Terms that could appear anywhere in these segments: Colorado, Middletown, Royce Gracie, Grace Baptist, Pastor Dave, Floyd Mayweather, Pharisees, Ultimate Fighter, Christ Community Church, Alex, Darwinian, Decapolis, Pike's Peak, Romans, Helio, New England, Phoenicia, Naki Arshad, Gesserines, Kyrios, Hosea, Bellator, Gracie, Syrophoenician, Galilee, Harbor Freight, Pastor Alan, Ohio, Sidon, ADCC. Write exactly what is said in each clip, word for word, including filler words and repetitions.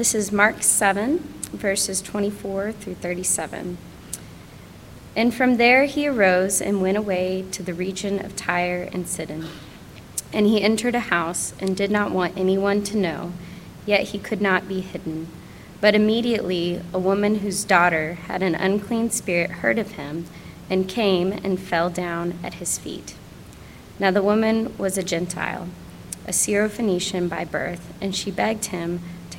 This is Mark seven, verses twenty-four through thirty-seven. And from there he arose and went away to the region of Tyre and Sidon. And he entered a house and did not want anyone to know, yet he could not be hidden. But immediately a woman whose daughter had an unclean spirit heard of him and came and fell down at his feet. Now the woman was a Gentile, a Syrophoenician by birth, and she begged him to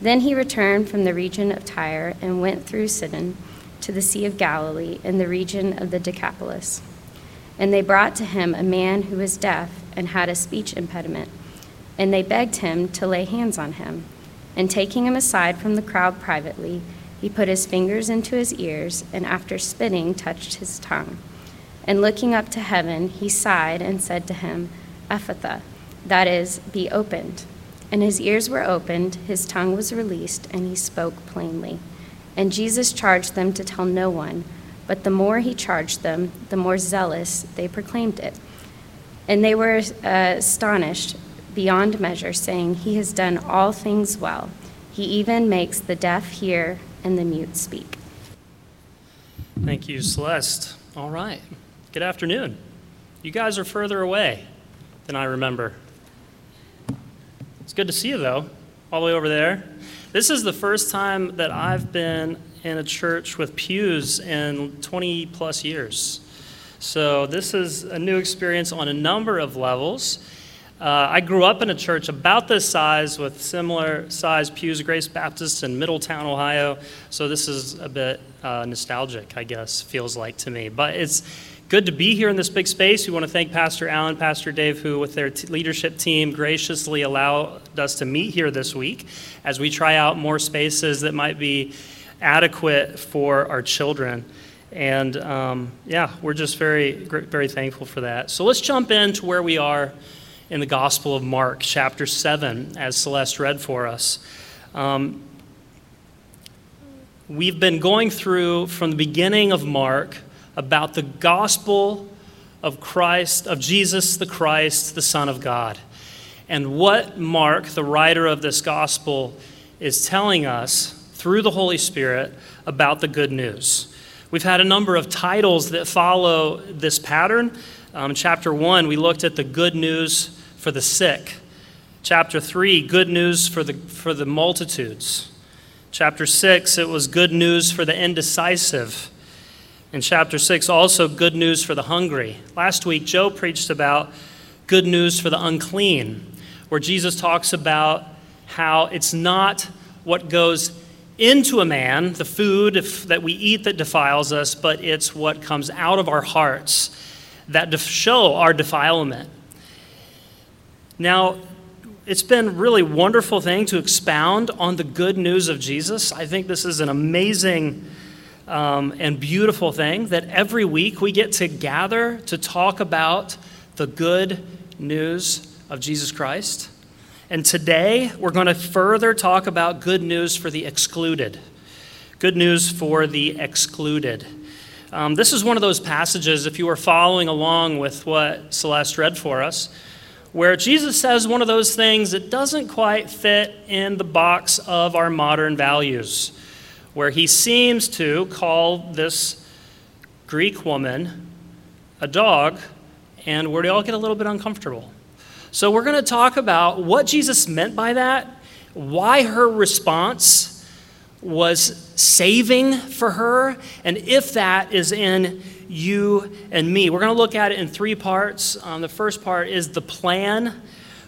Then he returned from the region of Tyre and went through Sidon to the Sea of Galilee in the region of the Decapolis. And they brought to him a man who was deaf and had a speech impediment, and they begged him to lay hands on him. And taking him aside from the crowd privately, he put his fingers into his ears, and after spitting, touched his tongue. And looking up to heaven, he sighed and said to him, "Ephatha," that is, "be opened." And his ears were opened, his tongue was released, and he spoke plainly. And Jesus charged them to tell no one, but the more he charged them, the more zealous they proclaimed it. And they were uh, astonished beyond measure, saying, "He has done all things well. He even makes the deaf hear and the mute speak." Thank you, Celeste. All right. Good afternoon. You guys are further away than I remember. It's good to see you, though, all the way over there. This is the first time that I've been in a church with pews in twenty plus years. So this is a new experience on a number of levels. Uh, I grew up in a church about this size with similar size pews, Grace Baptist in Middletown, Ohio. So this is a bit uh, nostalgic, I guess, feels like to me. But it's good to be here in this big space. We want to thank Pastor Alan, Pastor Dave, who with their t- leadership team graciously allowed us to meet here this week as we try out more spaces that might be adequate for our children. And um, yeah, we're just very, very thankful for that. So let's jump into where we are in the Gospel of Mark, chapter seven, as Celeste read for us. Um, we've been going through from the beginning of Mark about the gospel of Christ, of Jesus the Christ, the Son of God. And what Mark, the writer of this gospel, is telling us through the Holy Spirit about the good news. We've had a number of titles that follow this pattern. Um, chapter one, we looked at the good news for the sick. Chapter three, good news for the for the multitudes. Chapter six, it was good news for the indecisive. In chapter six, also good news for the hungry. Last week, Joe preached about good news for the unclean, where Jesus talks about how it's not what goes into a man, the food if, that we eat that defiles us, but it's what comes out of our hearts that def- show our defilement. Now, it's been a really wonderful thing to expound on the good news of Jesus. I think this is an amazing Um, and beautiful thing that every week we get to gather to talk about the good news of Jesus Christ. And today we're going to further talk about good news for the excluded. Good news for the excluded. Um, this is one of those passages, if you were following along with what Celeste read for us, where Jesus says one of those things that doesn't quite fit in the box of our modern values, where he seems to call this Greek woman a dog, and where they all get a little bit uncomfortable. So we're going to talk about what Jesus meant by that, why her response was saving for her, and if that is in you and me. We're going to look at it in three parts. Um, the first part is the plan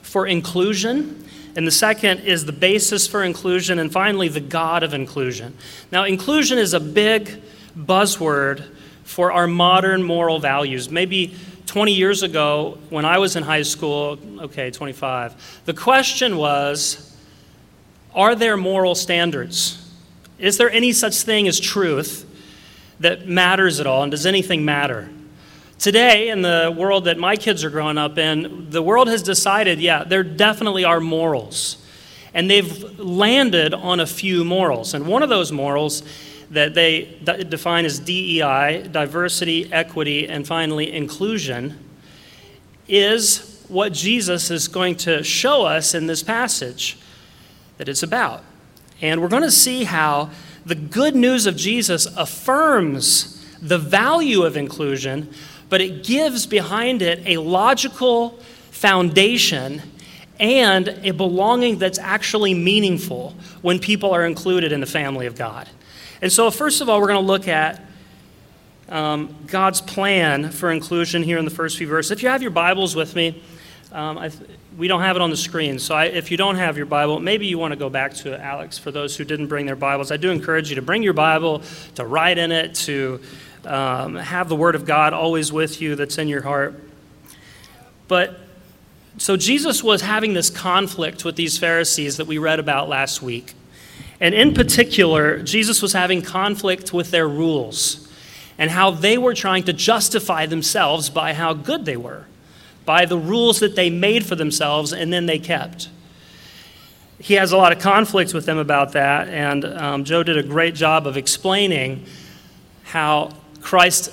for inclusion. And the second is the basis for inclusion, and finally, the God of inclusion. Now, inclusion is a big buzzword for our modern moral values. Maybe twenty years ago, when I was in high school, okay, twenty-five, the question was, are there moral standards? Is there any such thing as truth that matters at all, and does anything matter? Today, in the world that my kids are growing up in, the world has decided, yeah, there definitely are morals. And they've landed on a few morals. And one of those morals that they d- define as D E I, diversity, equity, and finally inclusion, is what Jesus is going to show us in this passage that it's about. And we're going to see how the good news of Jesus affirms the value of inclusion, but it gives behind it a logical foundation and a belonging that's actually meaningful when people are included in the family of God. And so first of all, we're going to look at um, God's plan for inclusion here in the first few verses. If you have your Bibles with me, um, I th- we don't have it on the screen. So I, if you don't have your Bible, maybe you want to go back to Alex. For those who didn't bring their Bibles, I do encourage you to bring your Bible, to write in it, to um, have the Word of God always with you that's in your heart. But so Jesus was having this conflict with these Pharisees that we read about last week. And in particular, Jesus was having conflict with their rules and how they were trying to justify themselves by how good they were, by the rules that they made for themselves and then they kept. He has a lot of conflict with them about that, and um, Joe did a great job of explaining how Christ,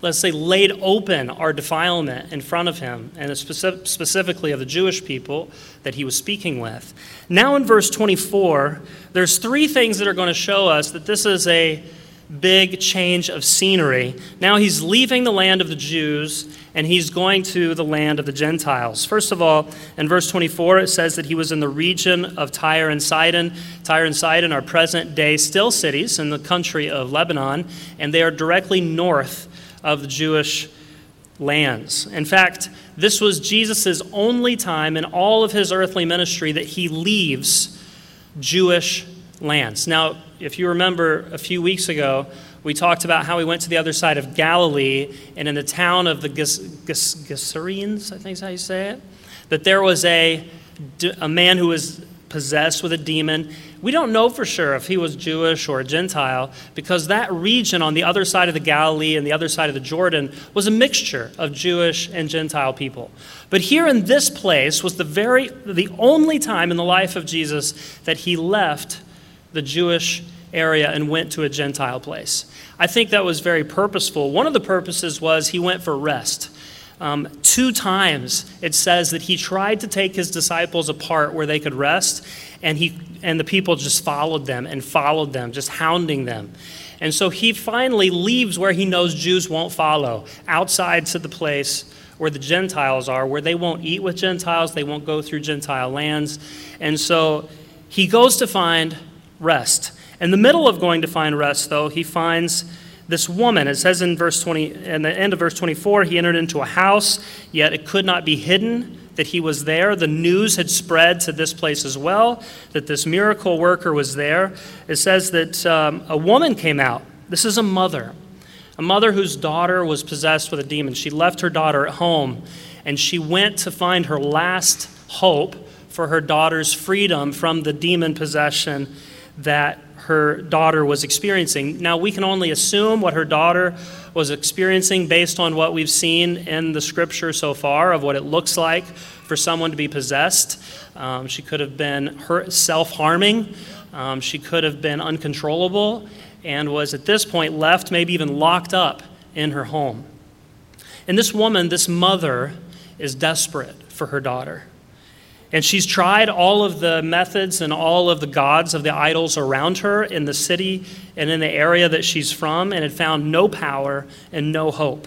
let's say, laid open our defilement in front of him, and specific, specifically of the Jewish people that he was speaking with. Now in verse twenty-four, there's three things that are going to show us that this is a big change of scenery. Now he's leaving the land of the Jews, and he's going to the land of the Gentiles. First of all, in verse twenty-four, it says that he was in the region of Tyre and Sidon. Tyre and Sidon are present-day still cities in the country of Lebanon, and they are directly north of the Jewish lands. In fact, this was Jesus's only time in all of his earthly ministry that he leaves Jewish lands. Now, if you remember a few weeks ago, we talked about how he went to the other side of Galilee, and in the town of the Gesserines, I think is how you say it, that there was a, a man who was possessed with a demon. We don't know for sure if he was Jewish or a Gentile, because that region on the other side of the Galilee and the other side of the Jordan was a mixture of Jewish and Gentile people. But here in this place was the very the only time in the life of Jesus that he left the Jewish area and went to a Gentile place. I think that was very purposeful. One of the purposes was he went for rest. Um, two times it says that he tried to take his disciples apart where they could rest, and he and the people just followed them and followed them, just hounding them. And so he finally leaves where he knows Jews won't follow, outside to the place where the Gentiles are, where they won't eat with Gentiles, they won't go through Gentile lands. And so he goes to find rest. In the middle of going to find rest, though, he finds this woman. It says in verse twenty, in the end of verse twenty-four, he entered into a house, yet it could not be hidden that he was there. The news had spread to this place as well, that this miracle worker was there. It says that um, a woman came out. This is a mother, a mother whose daughter was possessed with a demon. She left her daughter at home, and she went to find her last hope for her daughter's freedom from the demon possession that her daughter was experiencing. Now, we can only assume what her daughter was experiencing based on what we've seen in the scripture so far of what it looks like for someone to be possessed. Um, she could have been her self-harming. Um, she could have been uncontrollable and was at this point left, maybe even locked up in her home. And this woman, this mother, is desperate for her daughter. And she's tried all of the methods and all of the gods of the idols around her in the city and in the area that she's from, and had found no power and no hope.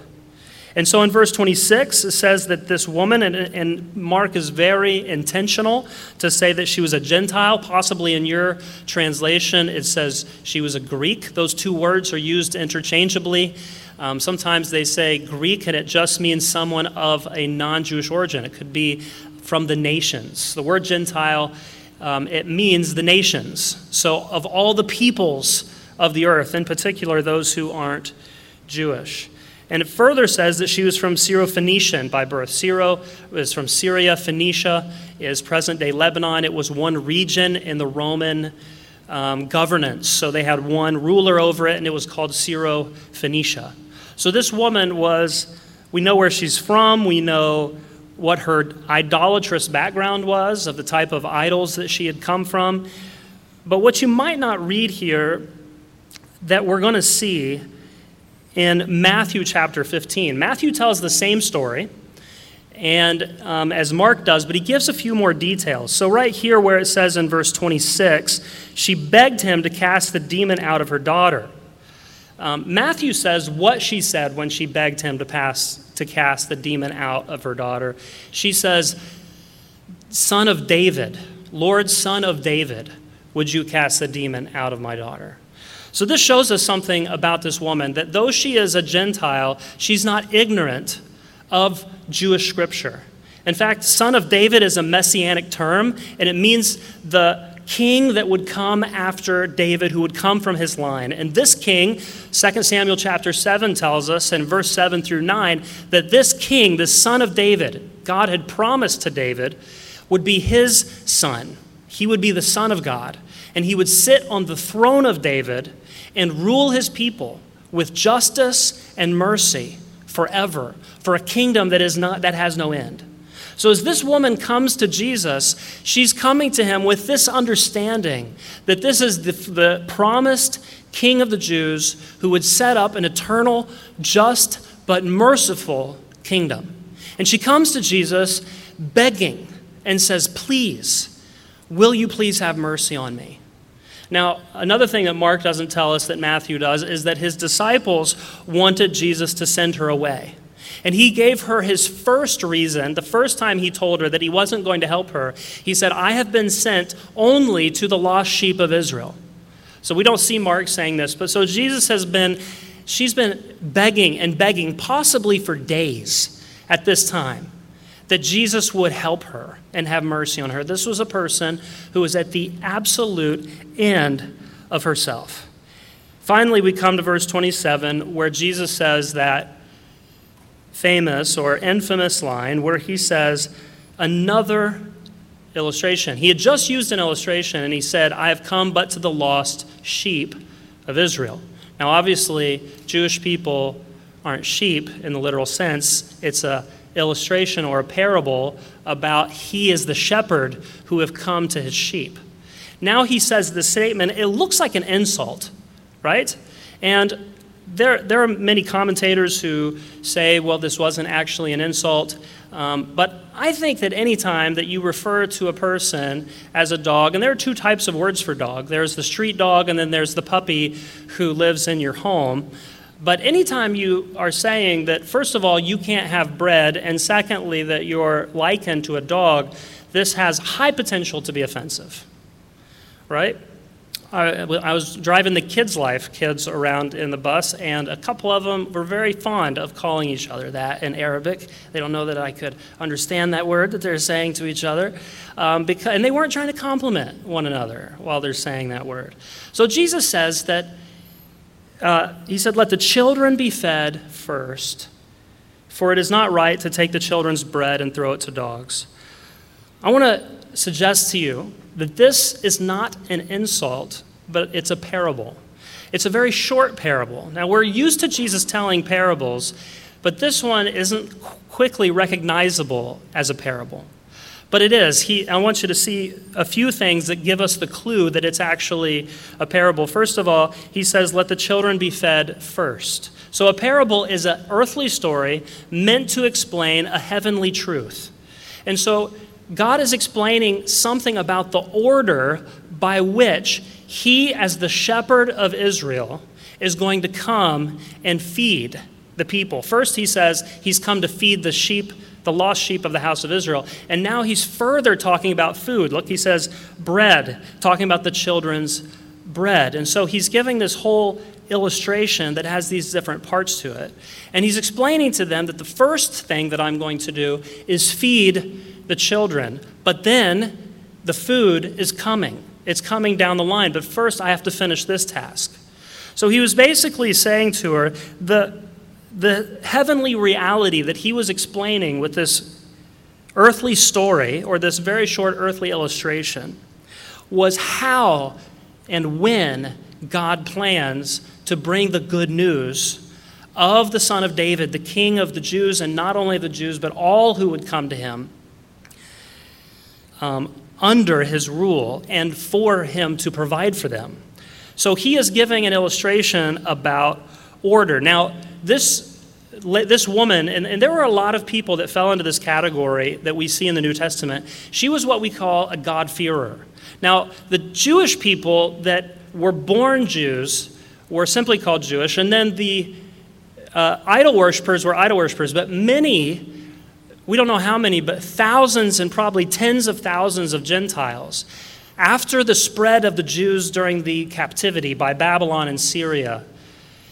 And so in verse twenty-six, it says that this woman, and, and Mark is very intentional to say that she was a Gentile. Possibly in your translation, it says she was a Greek. Those two words are used interchangeably. Um, sometimes they say Greek, and it just means someone of a non-Jewish origin. It could be from the nations. The word Gentile, um, it means the nations. So of all the peoples of the earth, in particular those who aren't Jewish. And it further says that she was from Syrophoenician by birth. Syro is from Syria. Phoenicia is present-day Lebanon. It was one region in the Roman um, governance. So they had one ruler over it, and it was called Syrophoenicia. So this woman was, we know where she's from, we know what her idolatrous background was, of the type of idols that she had come from. But what you might not read here that we're going to see in Matthew chapter fifteen. Matthew tells the same story and um, as Mark does, but he gives a few more details. So right here where it says in verse twenty-six, she begged him to cast the demon out of her daughter. Um, Matthew says what she said when she begged him to pass to cast the demon out of her daughter. She says, "Son of David, Lord, Son of David, would you cast the demon out of my daughter?" So this shows us something about this woman, that though she is a Gentile, she's not ignorant of Jewish scripture. In fact, Son of David is a messianic term, and it means the king that would come after David, who would come from his line. And this king, Second Samuel chapter seven tells us in verse seven through nine, that this king, the son of David, God had promised to David, would be his son. He would be the son of God, and he would sit on the throne of David and rule his people with justice and mercy forever, for a kingdom that is not that has no end. So as this woman comes to Jesus, she's coming to him with this understanding that this is the, the promised King of the Jews who would set up an eternal, just, but merciful kingdom. And she comes to Jesus begging and says, "Please, will you please have mercy on me?" Now, another thing that Mark doesn't tell us that Matthew does is that his disciples wanted Jesus to send her away. And he gave her his first reason. The first time he told her that he wasn't going to help her, he said, "I have been sent only to the lost sheep of Israel." So we don't see Mark saying this, but so Jesus has been, she's been begging and begging, possibly for days at this time, that Jesus would help her and have mercy on her. This was a person who was at the absolute end of herself. Finally, we come to verse twenty-seven, where Jesus says that famous or infamous line where he says, another illustration. He had just used an illustration, and he said, "I have come but to the lost sheep of Israel." Now, obviously, Jewish people aren't sheep in the literal sense. It's a illustration or a parable about he is the shepherd who have come to his sheep. Now he says the statement, it looks like an insult, right? And there there are many commentators who say, well, this wasn't actually an insult. Um, but I think that any time that you refer to a person as a dog, and there are two types of words for dog. There's the street dog, and then there's the puppy who lives in your home. But anytime you are saying that, first of all, you can't have bread, and secondly, that you're likened to a dog, this has high potential to be offensive, right? I, I was driving the Kids Life kids around in the bus, and a couple of them were very fond of calling each other that in Arabic. They don't know that I could understand that word that they're saying to each other. Um, because, and they weren't trying to compliment one another while they're saying that word. So Jesus says that Uh, he said, "Let the children be fed first, for it is not right to take the children's bread and throw it to dogs." I want to suggest to you that this is not an insult, but it's a parable. It's a very short parable. Now, we're used to Jesus telling parables, but this one isn't quickly recognizable as a parable. But it is. He, I want you to see a few things that give us the clue that it's actually a parable. First of all, he says, "Let the children be fed first." So a parable is an earthly story meant to explain a heavenly truth. And so God is explaining something about the order by which he, as the shepherd of Israel, is going to come and feed the people. First, he says he's come to feed the sheep, the lost sheep of the house of Israel. And now he's further talking about food. Look, he says bread, talking about the children's bread. And so he's giving this whole illustration that has these different parts to it. And he's explaining to them that the first thing that I'm going to do is feed the children. But then the food is coming. It's coming down the line. But first I have to finish this task. So he was basically saying to her, the The heavenly reality that he was explaining with this earthly story, or this very short earthly illustration, was how and when God plans to bring the good news of the Son of David, the King of the Jews, and not only the Jews, but all who would come to him um, under his rule and for him to provide for them. So he is giving an illustration about order. Now, this this woman, and, and there were a lot of people that fell into this category that we see in the New Testament. She was what we call a God-fearer. Now, the Jewish people that were born Jews were simply called Jewish, and then the Uh, idol worshipers were idol worshipers, but many, we don't know how many, but thousands and probably tens of thousands of Gentiles, after the spread of the Jews during the captivity by Babylon and Syria,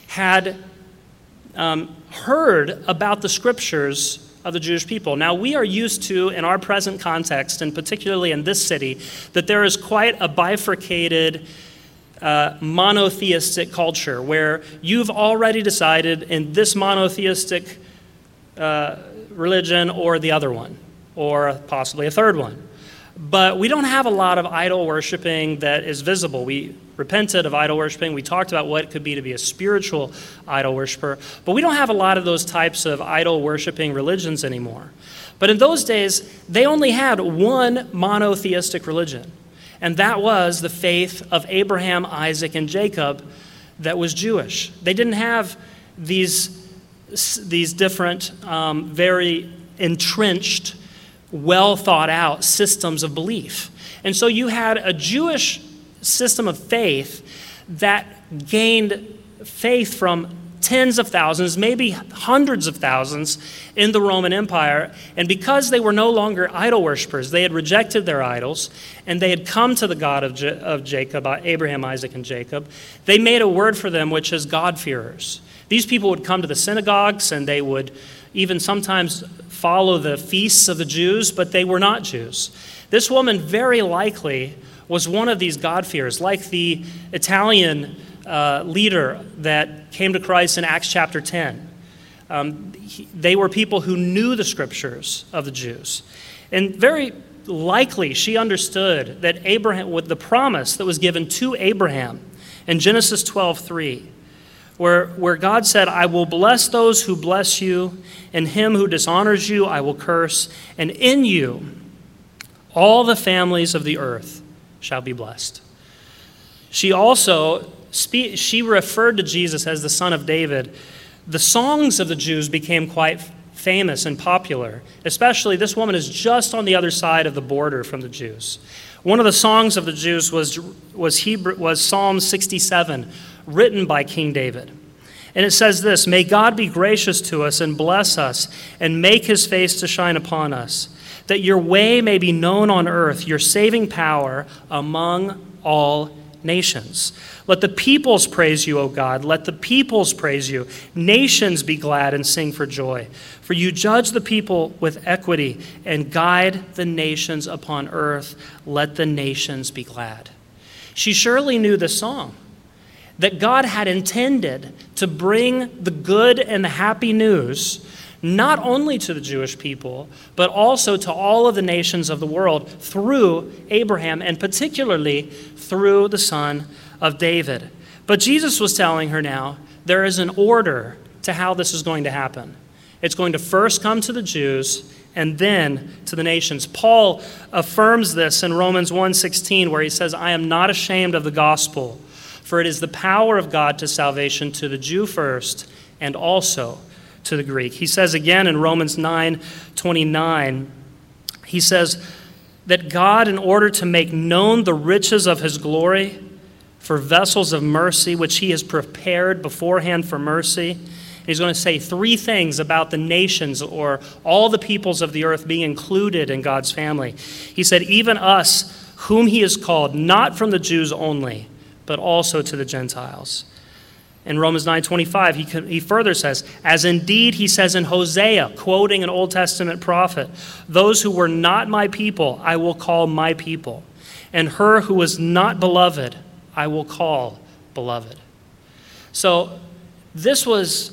had um, heard about the scriptures of the Jewish people. Now, we are used to, in our present context, and particularly in this city, that there is quite a bifurcated Uh, monotheistic culture where you've already decided in this monotheistic uh, religion or the other one, or possibly a third one. But we don't have a lot of idol worshiping that is visible. We repented of idol worshiping. We talked about what it could be to be a spiritual idol worshiper. But we don't have a lot of those types of idol worshiping religions anymore. But in those days, they only had one monotheistic religion. And that was the faith of Abraham, Isaac, and Jacob that was Jewish. They didn't have these these different, um, very entrenched, well-thought-out systems of belief. And so you had a Jewish system of faith that gained faith from tens of thousands, maybe hundreds of thousands in the Roman Empire. And because they were no longer idol worshipers, they had rejected their idols, and they had come to the God of, Je- of Jacob, Abraham, Isaac, and Jacob, they made a word for them, which is God-fearers. These people would come to the synagogues, and they would even sometimes follow the feasts of the Jews, but they were not Jews. This woman very likely was one of these God-fearers, like the Italian Uh, leader that came to Christ in Acts chapter ten. Um, he, they were people who knew the scriptures of the Jews. And very likely she understood that Abraham, with the promise that was given to Abraham in Genesis twelve three, where, where God said, "I will bless those who bless you, and him who dishonors you I will curse, and in you all the families of the earth shall be blessed." She also She referred to Jesus as the Son of David. The songs of the Jews became quite famous and popular. Especially, this woman is just on the other side of the border from the Jews. One of the songs of the Jews was was Hebrew, was Psalm sixty-seven, written by King David. And it says this: "May God be gracious to us and bless us and make his face to shine upon us, that your way may be known on earth, your saving power among all nations. Let the peoples praise you, O God. Let the peoples praise you. Nations be glad and sing for joy. For you judge the people with equity and guide the nations upon earth. Let the nations be glad." She surely knew the song that God had intended to bring the good and the happy news not only to the Jewish people, but also to all of the nations of the world through Abraham, and particularly through the Son of David. But Jesus was telling her now, there is an order to how this is going to happen. It's going to first come to the Jews and then to the nations. Paul affirms this in Romans one sixteen, where he says, "I am not ashamed of the gospel, for it is the power of God to salvation to the Jew first and also to the Greek." He says again in Romans nine twenty-nine, he says that God, in order to make known the riches of his glory for vessels of mercy, which he has prepared beforehand for mercy. And he's going to say three things about the nations or all the peoples of the earth being included in God's family. He said, "Even us, whom he has called, not from the Jews only, but also to the Gentiles." In Romans nine twenty-five, he, he further says, "As indeed he says in Hosea," quoting an Old Testament prophet, "Those who were not my people, I will call my people. And her who was not beloved, I will call beloved." So this was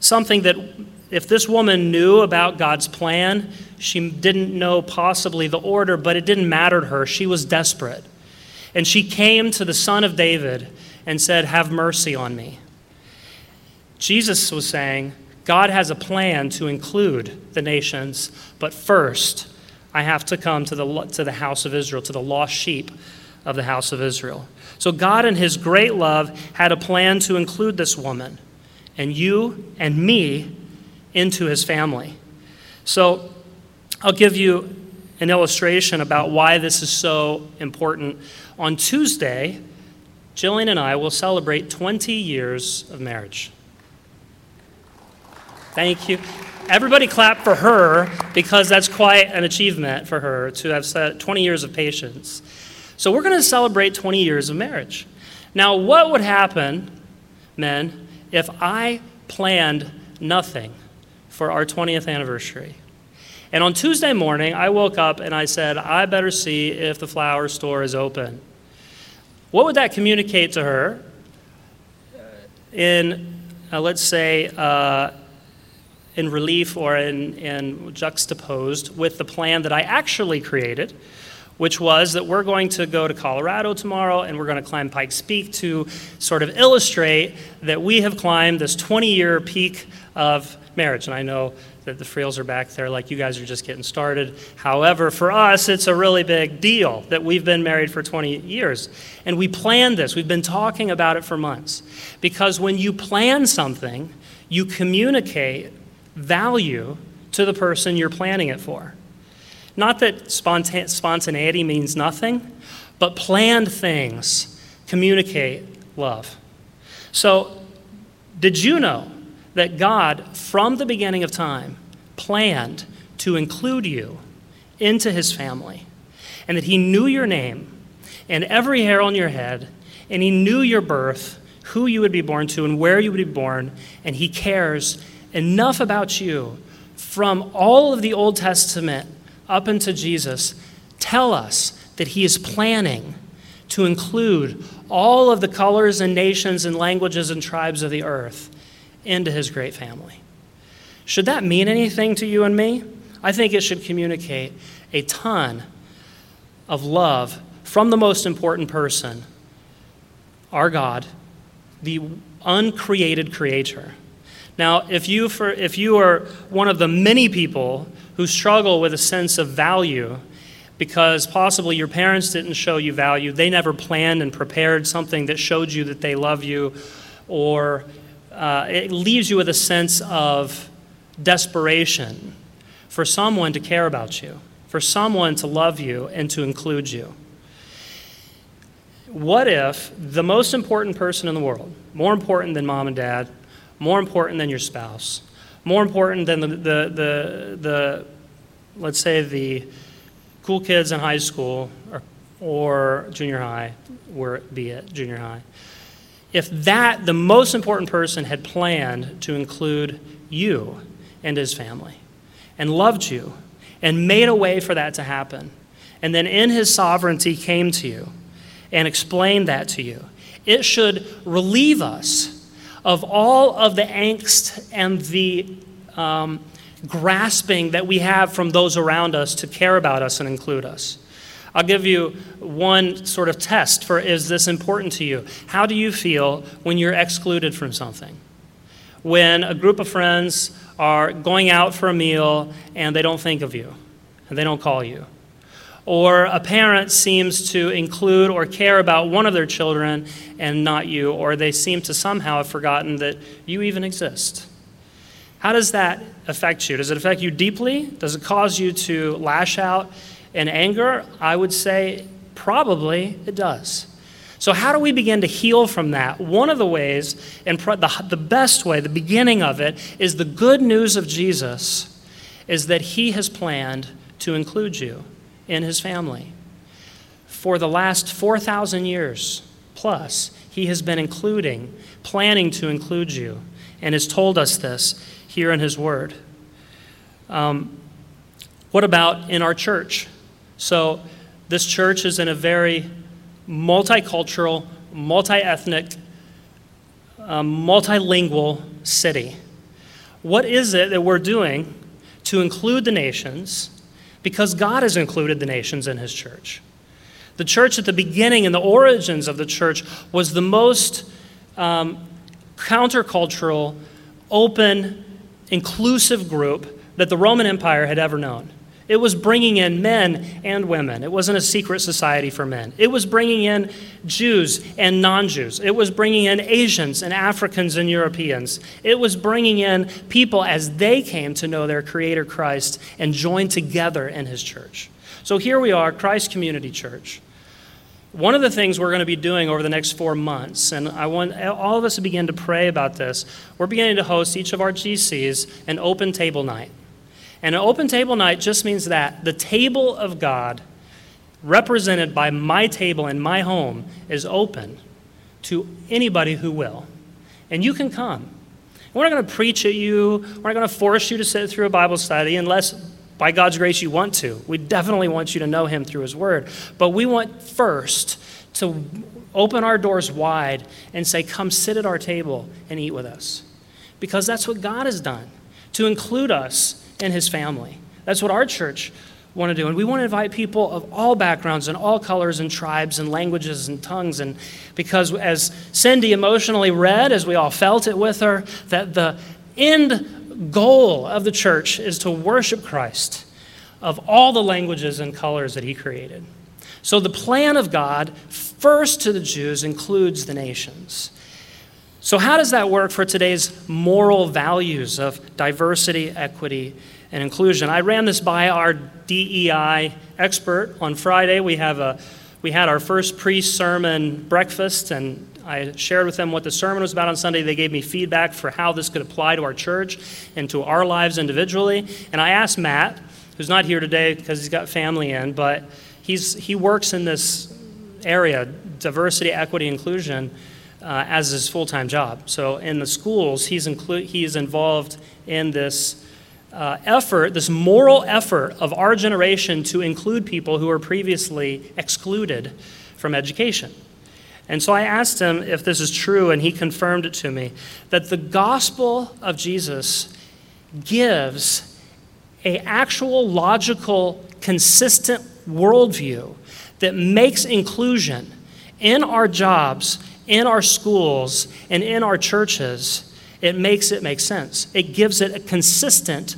something that if this woman knew about God's plan, she didn't know possibly the order, but it didn't matter to her. She was desperate. And she came to the Son of David and said, "Have mercy on me." Jesus was saying, God has a plan to include the nations, but first I have to come to the to the house of Israel, to the lost sheep of the house of Israel. So God in his great love had a plan to include this woman and you and me into his family. So I'll give you an illustration about why this is so important. On Tuesday, Jillian and I will celebrate twenty years of marriage. Thank you. Everybody clap for her, because that's quite an achievement for her to have set twenty years of patience. So we're going to celebrate twenty years of marriage. Now, what would happen, men, if I planned nothing for our twentieth anniversary? And on Tuesday morning, I woke up and I said, I better see if the flower store is open. What would that communicate to her in, uh, let's say, uh, in relief or in, in juxtaposed with the plan that I actually created, which was that we're going to go to Colorado tomorrow and we're going to climb Pike's Peak to sort of illustrate that we have climbed this twenty-year peak of marriage. And I know that the Freels are back there like, you guys are just getting started. However, for us, it's a really big deal that we've been married for twenty years. And we planned this. We've been talking about it for months. Because when you plan something, you communicate value to the person you're planning it for. Not that spontan- spontaneity means nothing, but planned things communicate love. So, did you know that God, from the beginning of time, planned to include you into his family, and that he knew your name and every hair on your head, and he knew your birth, who you would be born to and where you would be born, and he cares enough about you from all of the Old Testament up into Jesus, tell us that he is planning to include all of the colors and nations and languages and tribes of the earth into his great family. Should that mean anything to you and me? I think it should communicate a ton of love from the most important person, our God, the uncreated creator. Now, if you for, if you are one of the many people who struggle with a sense of value because possibly your parents didn't show you value, they never planned and prepared something that showed you that they love you, or uh, it leaves you with a sense of desperation for someone to care about you, for someone to love you and to include you. What if the most important person in the world, more important than mom and dad, more important than your spouse, more important than the, the, the, the let's say, the cool kids in high school or, or junior high, where be it, junior high. If that, the most important person had planned to include you and his family and loved you and made a way for that to happen, and then in his sovereignty came to you and explained that to you, it should relieve us of all of the angst and the um, grasping that we have from those around us to care about us and include us. I'll give you one sort of test for, is this important to you? How do you feel when you're excluded from something? When a group of friends are going out for a meal and they don't think of you and they don't call you? Or a parent seems to include or care about one of their children and not you, or they seem to somehow have forgotten that you even exist. How does that affect you? Does it affect you deeply? Does it cause you to lash out in anger? I would say probably it does. So how do we begin to heal from that? One of the ways, and the best way, the beginning of it, is the good news of Jesus is that he has planned to include you in his family. For the last four thousand years plus, he has been including, planning to include you, and has told us this here in his word. Um, what about in our church? So this church is in a very multicultural, multi-ethnic, um, multilingual city. What is it that we're doing to include the nations? Because God has included the nations in his church. The church at the beginning and the origins of the church was the most um, countercultural, open, inclusive group that the Roman Empire had ever known. It was bringing in men and women. It wasn't a secret society for men. It was bringing in Jews and non-Jews. It was bringing in Asians and Africans and Europeans. It was bringing in people as they came to know their Creator Christ and joined together in His church. So here we are, Christ Community Church. One of the things we're going to be doing over the next four months, and I want all of us to begin to pray about this, we're beginning to host each of our G Cs an open table night. And an open table night just means that the table of God, represented by my table in my home, is open to anybody who will. And you can come. And we're not going to preach at you. We're not going to force you to sit through a Bible study unless, by God's grace, you want to. We definitely want you to know Him through His Word. But we want first to open our doors wide and say, come sit at our table and eat with us. Because that's what God has done, to include us and His family. That's what our church want to do. And we want to invite people of all backgrounds and all colors and tribes and languages and tongues. And because as Cindy emotionally read, as we all felt it with her, that the end goal of the church is to worship Christ of all the languages and colors that He created. So the plan of God, first to the Jews, includes the nations. So how does that work for today's moral values of diversity, equity, and inclusion? I ran this by our D E I expert on Friday. We have a we had our first pre-sermon breakfast, and I shared with them what the sermon was about on Sunday. They gave me feedback for how this could apply to our church and to our lives individually. And I asked Matt, who's not here today because he's got family in, but he's he works in this area, diversity, equity, inclusion, Uh, as his full-time job. So in the schools, he's inclu- he's involved in this uh, effort, this moral effort of our generation to include people who were previously excluded from education. And so I asked him if this is true, and he confirmed it to me, that the gospel of Jesus gives an actual, logical, consistent worldview that makes inclusion in our jobs, in our schools, and in our churches. It makes it make sense. It gives it a consistent,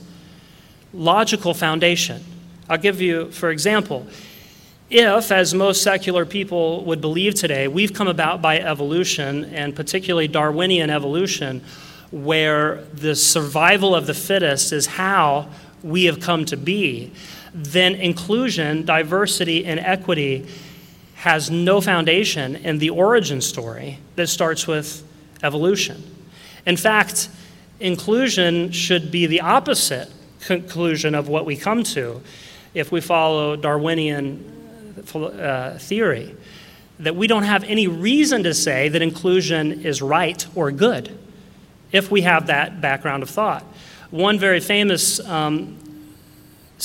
logical foundation. I'll give you, for example, if, as most secular people would believe today, we've come about by evolution, and particularly Darwinian evolution, where the survival of the fittest is how we have come to be, then inclusion, diversity, and equity has no foundation in the origin story that starts with evolution. In fact, inclusion should be the opposite conclusion of what we come to if we follow Darwinian uh, theory, that we don't have any reason to say that inclusion is right or good if we have that background of thought. One very famous um,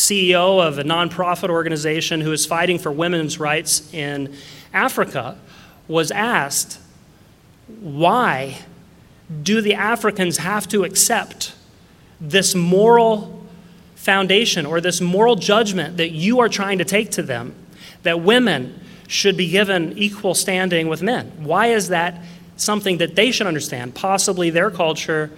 C E O of a nonprofit organization who is fighting for women's rights in Africa was asked, why do the Africans have to accept this moral foundation or this moral judgment that you are trying to take to them, that women should be given equal standing with men? Why is that something that they should understand? Possibly their culture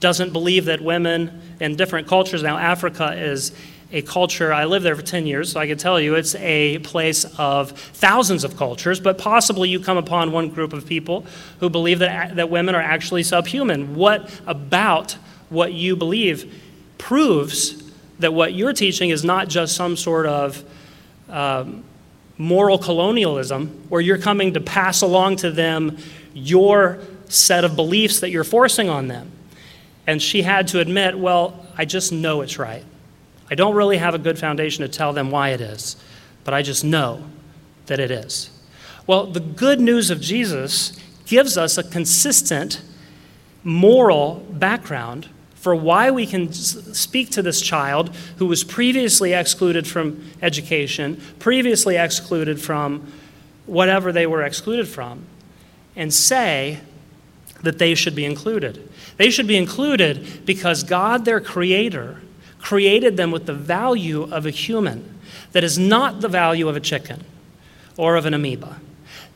doesn't believe that women in different cultures, now Africa is a culture, I lived there for ten years, so I can tell you it's a place of thousands of cultures, but possibly you come upon one group of people who believe that, that women are actually subhuman. What about what you believe proves that what you're teaching is not just some sort of um, moral colonialism where you're coming to pass along to them your set of beliefs that you're forcing on them? And she had to admit, well, I just know it's right. I don't really have a good foundation to tell them why it is, but I just know that it is. Well, the good news of Jesus gives us a consistent moral background for why we can speak to this child who was previously excluded from education, previously excluded from whatever they were excluded from, and say that they should be included. They should be included because God, their Creator, created them with the value of a human that is not the value of a chicken or of an amoeba.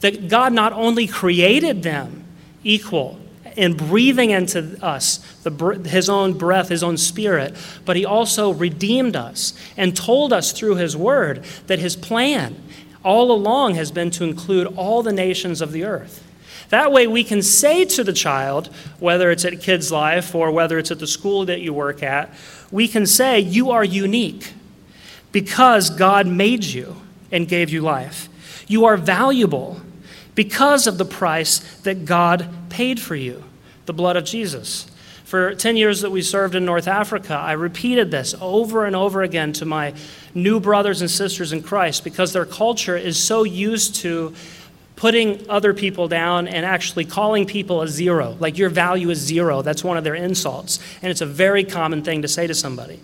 That God not only created them equal in breathing into us the, his own breath, his own spirit, but he also redeemed us and told us through his word that his plan all along has been to include all the nations of the earth. That way we can say to the child, whether it's at Kids Life or whether it's at the school that you work at, we can say, you are unique because God made you and gave you life. You are valuable because of the price that God paid for you, the blood of Jesus. For ten years that we served in North Africa, I repeated this over and over again to my new brothers and sisters in Christ because their culture is so used to putting other people down and actually calling people a zero, like your value is zero. That's one of their insults. And it's a very common thing to say to somebody.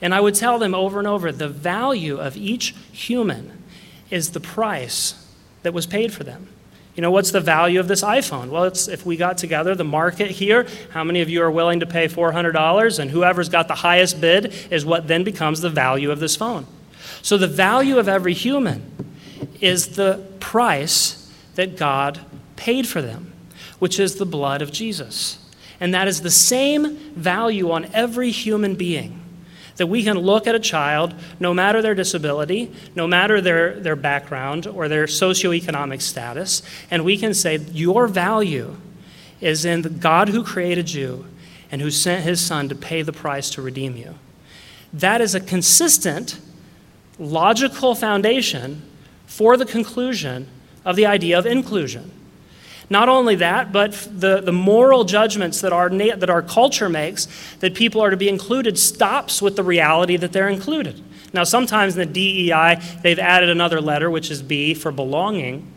And I would tell them over and over, the value of each human is the price that was paid for them. You know, what's the value of this iPhone? Well, it's if we got together, the market here, how many of you are willing to pay four hundred dollars? And whoever's got the highest bid is what then becomes the value of this phone. So the value of every human is the price that God paid for them, which is the blood of Jesus. And that is the same value on every human being. That we can look at a child, no matter their disability, no matter their, their background or their socioeconomic status, and we can say your value is in the God who created you and who sent his son to pay the price to redeem you. That is a consistent, logical foundation for the conclusion of the idea of inclusion. Not only that, but the, the moral judgments that our, that our culture makes that people are to be included stops with the reality that they're included. Now, sometimes in the D E I, they've added another letter, which is B for belonging.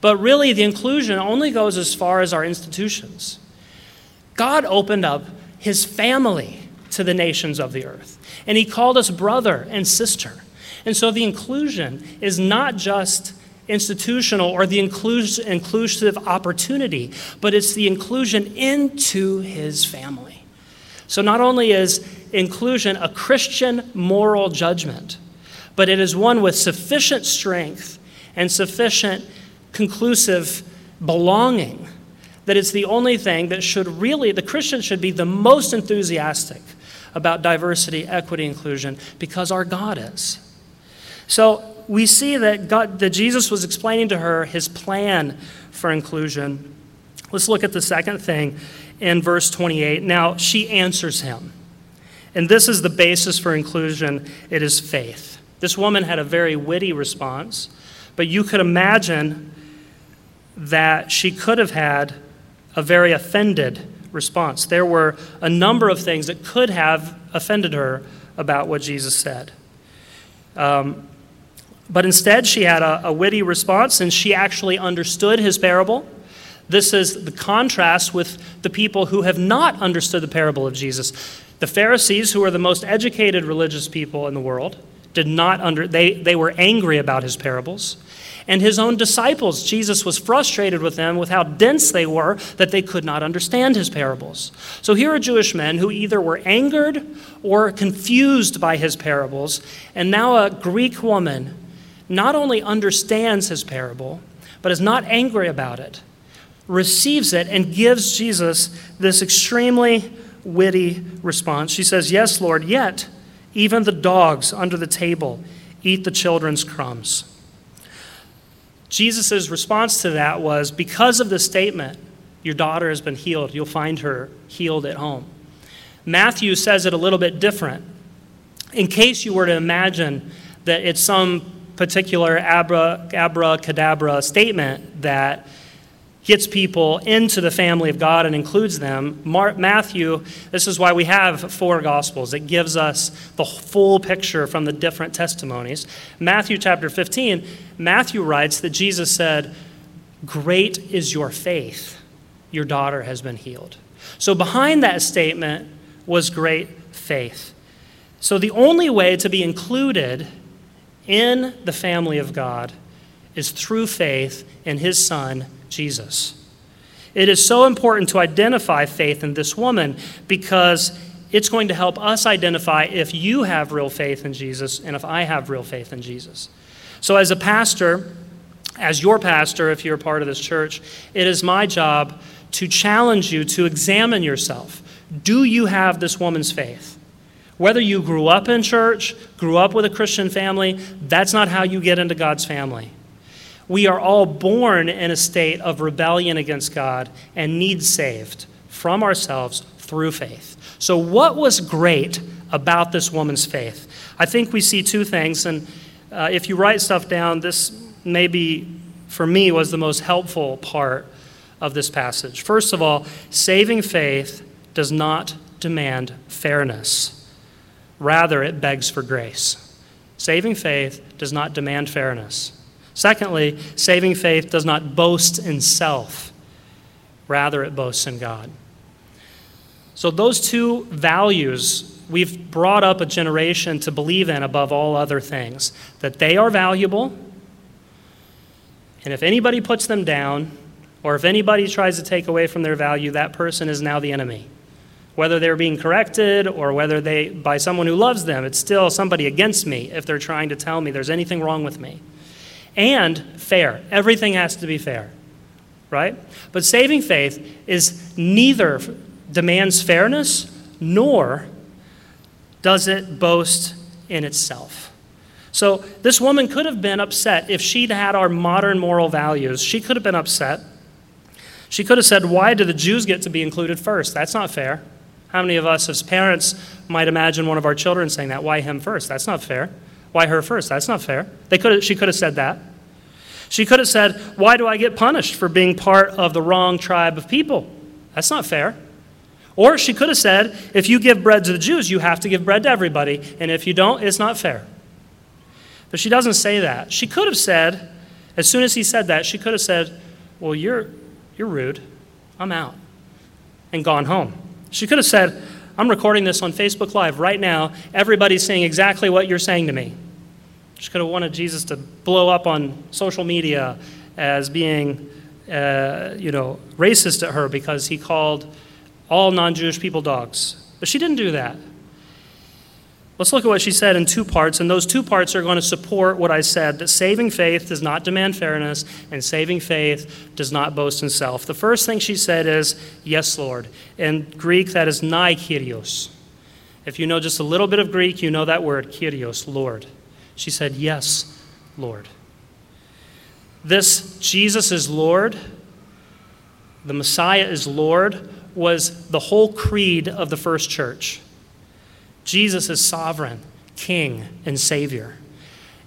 But really, the inclusion only goes as far as our institutions. God opened up his family to the nations of the earth, and he called us brother and sister. And so the inclusion is not just institutional or the inclusive opportunity, but it's the inclusion into his family. So not only is inclusion a Christian moral judgment, but it is one with sufficient strength and sufficient conclusive belonging that it's the only thing that should really, the Christian should be the most enthusiastic about diversity, equity, inclusion, because our God is. So we see that God, that Jesus was explaining to her his plan for inclusion. Let's look at the second thing in verse twenty-eight. Now, she answers him. And this is the basis for inclusion. It is faith. This woman had a very witty response, but you could imagine that she could have had a very offended response. There were a number of things that could have offended her about what Jesus said. Um, But instead, she had a, a witty response, and she actually understood his parable. This is the contrast with the people who have not understood the parable of Jesus. The Pharisees, who are the most educated religious people in the world, did not under, they, they were angry about his parables. And his own disciples, Jesus was frustrated with them with how dense they were that they could not understand his parables. So here are Jewish men who either were angered or confused by his parables, and now a Greek woman not only understands his parable, but is not angry about it, receives it, and gives Jesus this extremely witty response. She says, "Yes, Lord, yet even the dogs under the table eat the children's crumbs." Jesus' response to that was, because of this statement, your daughter has been healed. You'll find her healed at home. Matthew says it a little bit different. In case you were to imagine that it's some particular abra, abracadabra statement that gets people into the family of God and includes them. Mark, Matthew, this is why we have four Gospels. It gives us the full picture from the different testimonies. Matthew chapter fifteen, Matthew writes that Jesus said, "Great is your faith. Your daughter has been healed." So behind that statement was great faith. So the only way to be included in the family of God is through faith in his son, Jesus. It is so important to identify faith in this woman because it's going to help us identify if you have real faith in Jesus and if I have real faith in Jesus. So as a pastor, As your pastor, if you're a part of this church, it is my job to challenge you to examine yourself. Do you have this woman's faith? Whether you grew up in church, grew up with a Christian family, that's not how you get into God's family. We are all born in a state of rebellion against God and need saved from ourselves through faith. So what was great about this woman's faith? I think we see two things, and uh, if you write stuff down, this maybe, for me, was the most helpful part of this passage. First of all, saving faith does not demand fairness. Rather, it begs for grace. Saving faith does not demand fairness. Secondly, saving faith does not boast in self. Rather, it boasts in God. So those two values we've brought up a generation to believe in above all other things, that they are valuable, and if anybody puts them down, or if anybody tries to take away from their value, that person is now the enemy. Whether they're being corrected or whether they, by someone who loves them, it's still somebody against me if they're trying to tell me there's anything wrong with me. And fair. Everything has to be fair, right? But saving faith is neither demands fairness nor does it boast in itself. So this woman could have been upset if she'd had our modern moral values. She could have been upset. She could have said, why do the Jews get to be included first? That's not fair. How many of us as parents might imagine one of our children saying that? Why him first? That's not fair. Why her first? That's not fair. They could have, she could have said that. She could have said, why do I get punished for being part of the wrong tribe of people? That's not fair. Or she could have said, if you give bread to the Jews, you have to give bread to everybody, and if you don't, it's not fair. But she doesn't say that. She could have said, as soon as he said that, she could have said, well, you're you're rude. I'm out. And gone home. She could have said, I'm recording this on Facebook Live right now. Everybody's saying exactly what you're saying to me. She could have wanted Jesus to blow up on social media as being, uh, you know, racist at her because he called all non-Jewish people dogs. But she didn't do that. Let's look at what she said in two parts, and those two parts are going to support what I said, that saving faith does not demand fairness, and saving faith does not boast in self. The first thing she said is, yes, Lord. In Greek, that is nai kyrios. If you know just a little bit of Greek, you know that word, kyrios, Lord. She said, yes, Lord. This Jesus is Lord, the Messiah is Lord, was the whole creed of the first church. Jesus is sovereign, king, and savior.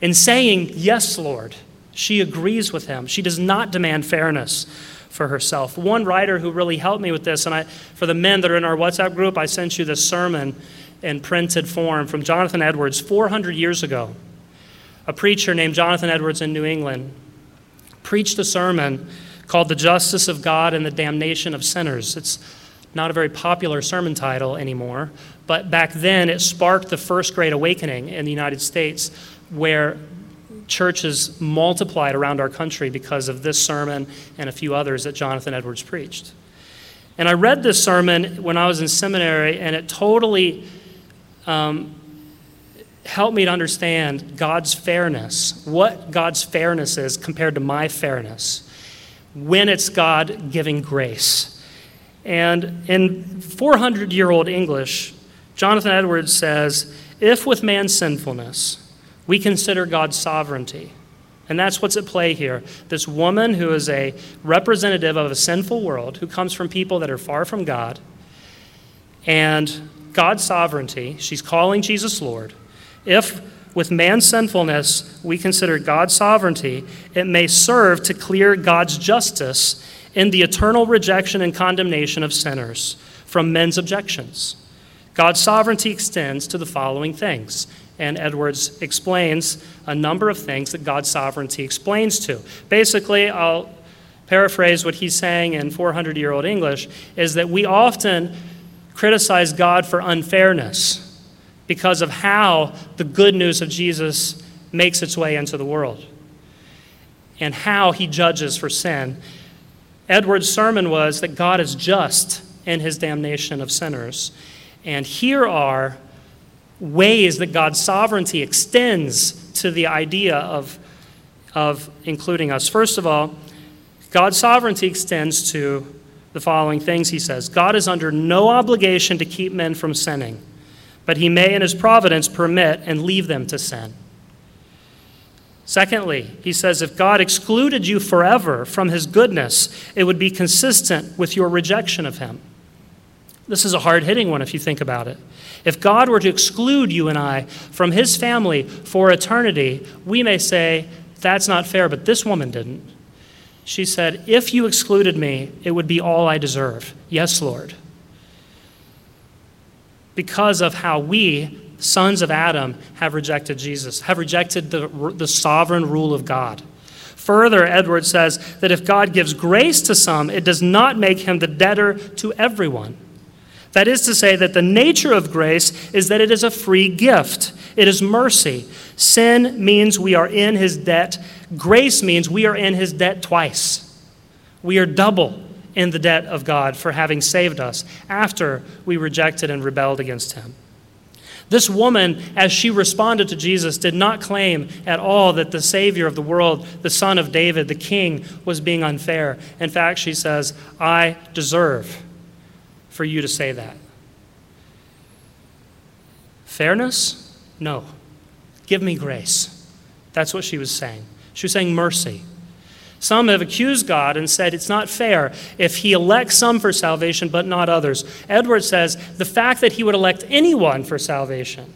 In saying, yes, Lord, she agrees with him. She does not demand fairness for herself. One writer who really helped me with this, and I, for the men that are in our WhatsApp group, I sent you this sermon in printed form from Jonathan Edwards four hundred years ago. A preacher named Jonathan Edwards in New England preached a sermon called The Justice of God and the Damnation of Sinners. It's not a very popular sermon title anymore, but back then it sparked the first great awakening in the United States, where churches multiplied around our country because of this sermon and a few others that Jonathan Edwards preached. And I read this sermon when I was in seminary, and it totally um, helped me to understand God's fairness, what God's fairness is compared to my fairness, when it's God giving grace. And in four hundred year old English, Jonathan Edwards says, if with man's sinfulness, we consider God's sovereignty. And that's what's at play here. This woman who is a representative of a sinful world, who comes from people that are far from God, and God's sovereignty, she's calling Jesus Lord. If with man's sinfulness, we consider God's sovereignty, it may serve to clear God's justice in the eternal rejection and condemnation of sinners from men's objections. God's sovereignty extends to the following things. And Edwards explains a number of things that God's sovereignty explains to. Basically, I'll paraphrase what he's saying in four hundred year old English, is that we often criticize God for unfairness because of how the good news of Jesus makes its way into the world and how he judges for sin. Edward's sermon was that God is just in his damnation of sinners. And here are ways that God's sovereignty extends to the idea of of including us. First of all, God's sovereignty extends to the following things, he says. God is under no obligation to keep men from sinning, but he may in his providence permit and leave them to sin. Secondly, he says, if God excluded you forever from his goodness, it would be consistent with your rejection of him. This is a hard-hitting one if you think about it. If God were to exclude you and I from his family for eternity, we may say, that's not fair, but this woman didn't. She said, if you excluded me, it would be all I deserve. Yes, Lord. Because of how we, sons of Adam, have rejected Jesus, have rejected the, the sovereign rule of God. Further, Edwards says that if God gives grace to some, it does not make him the debtor to everyone. That is to say that the nature of grace is that it is a free gift. It is mercy. Sin means we are in his debt. Grace means we are in his debt twice. We are double in the debt of God for having saved us after we rejected and rebelled against him. This woman, as she responded to Jesus, did not claim at all that the Savior of the world, the Son of David, the King, was being unfair. In fact, she says, I deserve for you to say that. Fairness? No. Give me grace. That's what she was saying. She was saying mercy. Some have accused God and said it's not fair if he elects some for salvation but not others. Edward says the fact that he would elect anyone for salvation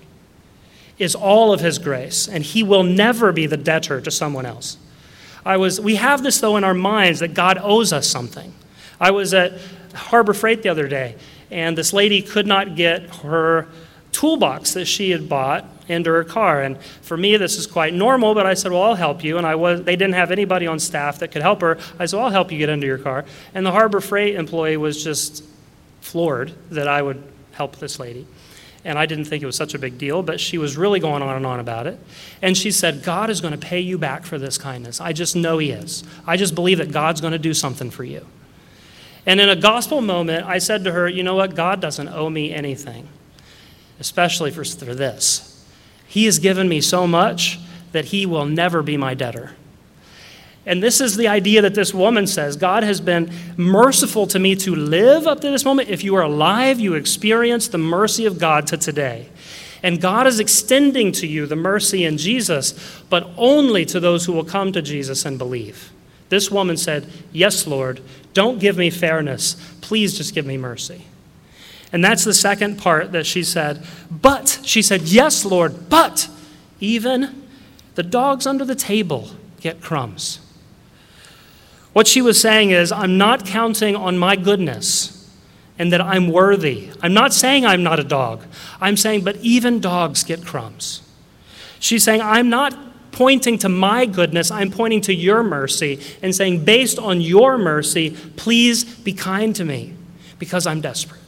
is all of his grace, and he will never be the debtor to someone else. I was, we have this, though, in our minds that God owes us something. I was at Harbor Freight the other day, and this lady could not get her toolbox that she had bought into her car. And for me, this is quite normal, but I said, well, I'll help you. And I was they didn't have anybody on staff that could help her. I said, well, I'll help you get into your car. And the Harbor Freight employee was just floored that I would help this lady. And I didn't think it was such a big deal, but she was really going on and on about it. And she said, God is going to pay you back for this kindness. I just know he is. I just believe that God's going to do something for you. And in a gospel moment, I said to her, you know what? God doesn't owe me anything, especially for, for this. He has given me so much that he will never be my debtor. And this is the idea that this woman says, God has been merciful to me to live up to this moment. If you are alive, you experience the mercy of God to today. And God is extending to you the mercy in Jesus, but only to those who will come to Jesus and believe. This woman said, yes, Lord, don't give me fairness. Please just give me mercy. And that's the second part that she said. But, she said, yes, Lord, but even the dogs under the table get crumbs. What she was saying is, I'm not counting on my goodness and that I'm worthy. I'm not saying I'm not a dog. I'm saying, but even dogs get crumbs. She's saying, I'm not pointing to my goodness, I'm pointing to your mercy and saying, based on your mercy, please be kind to me because I'm desperate.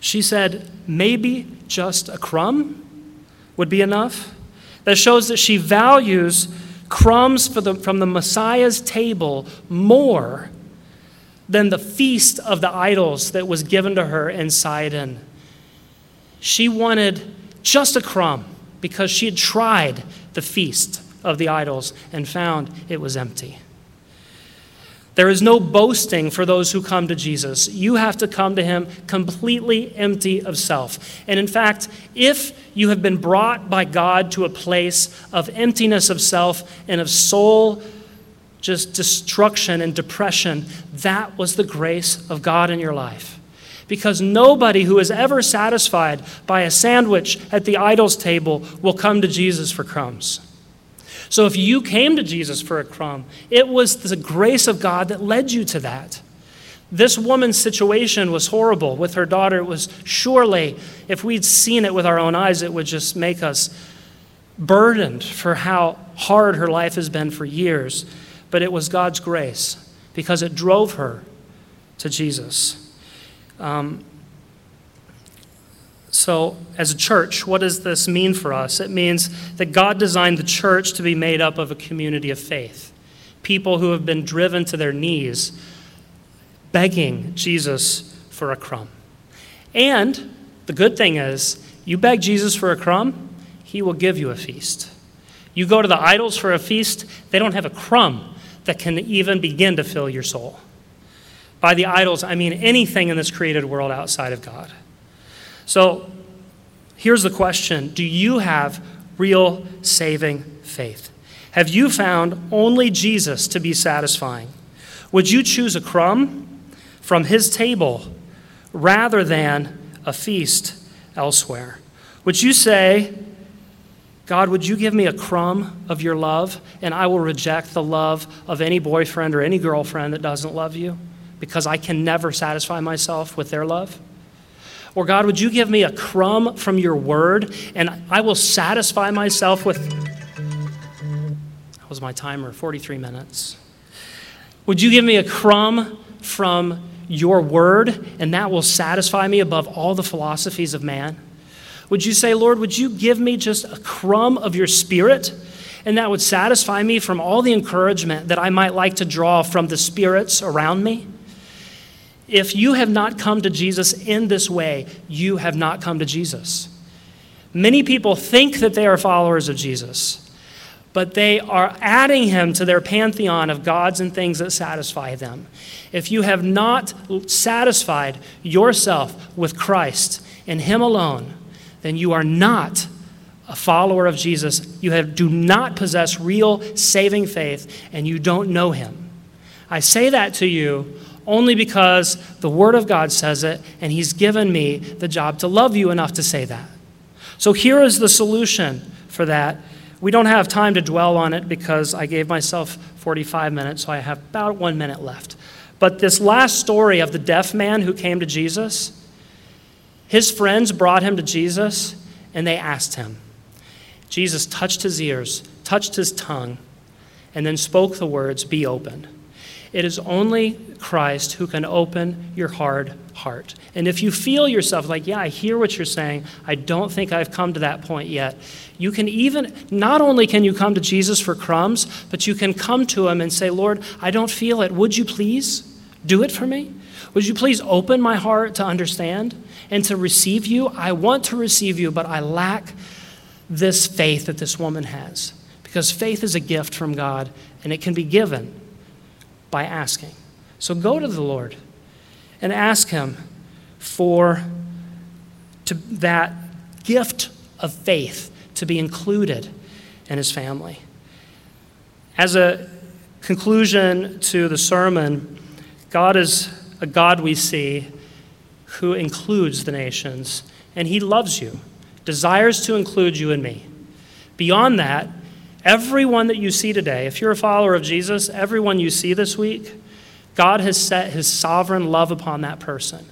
She said, maybe just a crumb would be enough. That shows that she values crumbs for the, from the Messiah's table more than the feast of the idols that was given to her in Sidon. She wanted just a crumb because she had tried the feast of the idols and found it was empty. There is no boasting for those who come to Jesus. You have to come to him completely empty of self. And in fact, if you have been brought by God to a place of emptiness of self and of soul just destruction and depression, that was the grace of God in your life. Because nobody who is ever satisfied by a sandwich at the idol's table will come to Jesus for crumbs. So if you came to Jesus for a crumb, it was the grace of God that led you to that. This woman's situation was horrible with her daughter. It was surely, if we'd seen it with our own eyes, it would just make us burdened for how hard her life has been for years. But it was God's grace because it drove her to Jesus. Um, so as a church, what does this mean for us? It means that God designed the church to be made up of a community of faith, people who have been driven to their knees, begging Jesus for a crumb. And the good thing is, you beg Jesus for a crumb, he will give you a feast. You go to the idols for a feast, they don't have a crumb that can even begin to fill your soul. By the idols, I mean anything in this created world outside of God. So here's the question. Do you have real saving faith? Have you found only Jesus to be satisfying? Would you choose a crumb from his table rather than a feast elsewhere? Would you say, God, would you give me a crumb of your love, and I will reject the love of any boyfriend or any girlfriend that doesn't love you because I can never satisfy myself with their love? Or God, would you give me a crumb from your word, and I will satisfy myself with... That was my timer, forty-three minutes. Would you give me a crumb from your word, and that will satisfy me above all the philosophies of man? Would you say, Lord, would you give me just a crumb of your spirit, and that would satisfy me from all the encouragement that I might like to draw from the spirits around me? If you have not come to Jesus in this way, you have not come to Jesus. Many people think that they are followers of Jesus, but they are adding him to their pantheon of gods and things that satisfy them. If you have not satisfied yourself with Christ and him alone, then you are not a follower of Jesus. You have, do not possess real saving faith, and you don't know him. I say that to you only because the Word of God says it, and he's given me the job to love you enough to say that. So here is the solution for that. We don't have time to dwell on it because I gave myself forty-five minutes, so I have about one minute left. But this last story of the deaf man who came to Jesus, his friends brought him to Jesus, and they asked him. Jesus touched his ears, touched his tongue, and then spoke the words, "Be open." It is only Christ who can open your hard heart. And if you feel yourself like, yeah, I hear what you're saying, I don't think I've come to that point yet, you can even, not only can you come to Jesus for crumbs, but you can come to him and say, Lord, I don't feel it. Would you please do it for me? Would you please open my heart to understand and to receive you? I want to receive you, but I lack this faith that this woman has, because faith is a gift from God, and it can be given by asking. So go to the Lord and ask him for to that gift of faith to be included in his family. As a conclusion to the sermon, God is a God we see who includes the nations, and he loves you, desires to include you and me. Beyond that, everyone that you see today, if you're a follower of Jesus, everyone you see this week, God has set his sovereign love upon that person.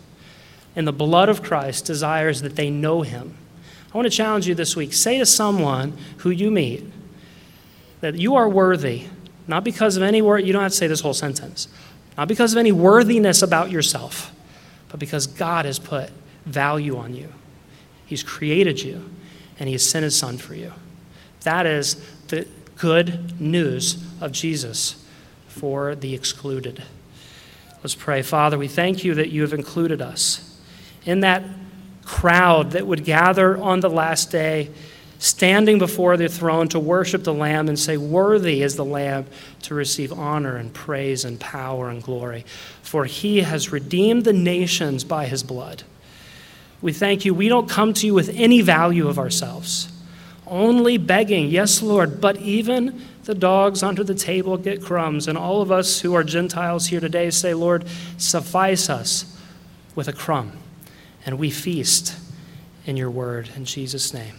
And the blood of Christ desires that they know him. I want to challenge you this week. Say to someone who you meet that you are worthy, not because of any word, you don't have to say this whole sentence, not because of any worthiness about yourself, but because God has put value on you. He's created you, and he has sent his son for you. That is the good news of Jesus for the excluded. Let's pray. Father, we thank you that you have included us in that crowd that would gather on the last day, standing before the throne to worship the Lamb and say, worthy is the Lamb to receive honor and praise and power and glory, for he has redeemed the nations by his blood. We thank you. We don't come to you with any value of ourselves, only begging, yes, Lord, but even the dogs under the table get crumbs, and all of us who are Gentiles here today say, Lord, suffice us with a crumb, and we feast in your word. In Jesus' name.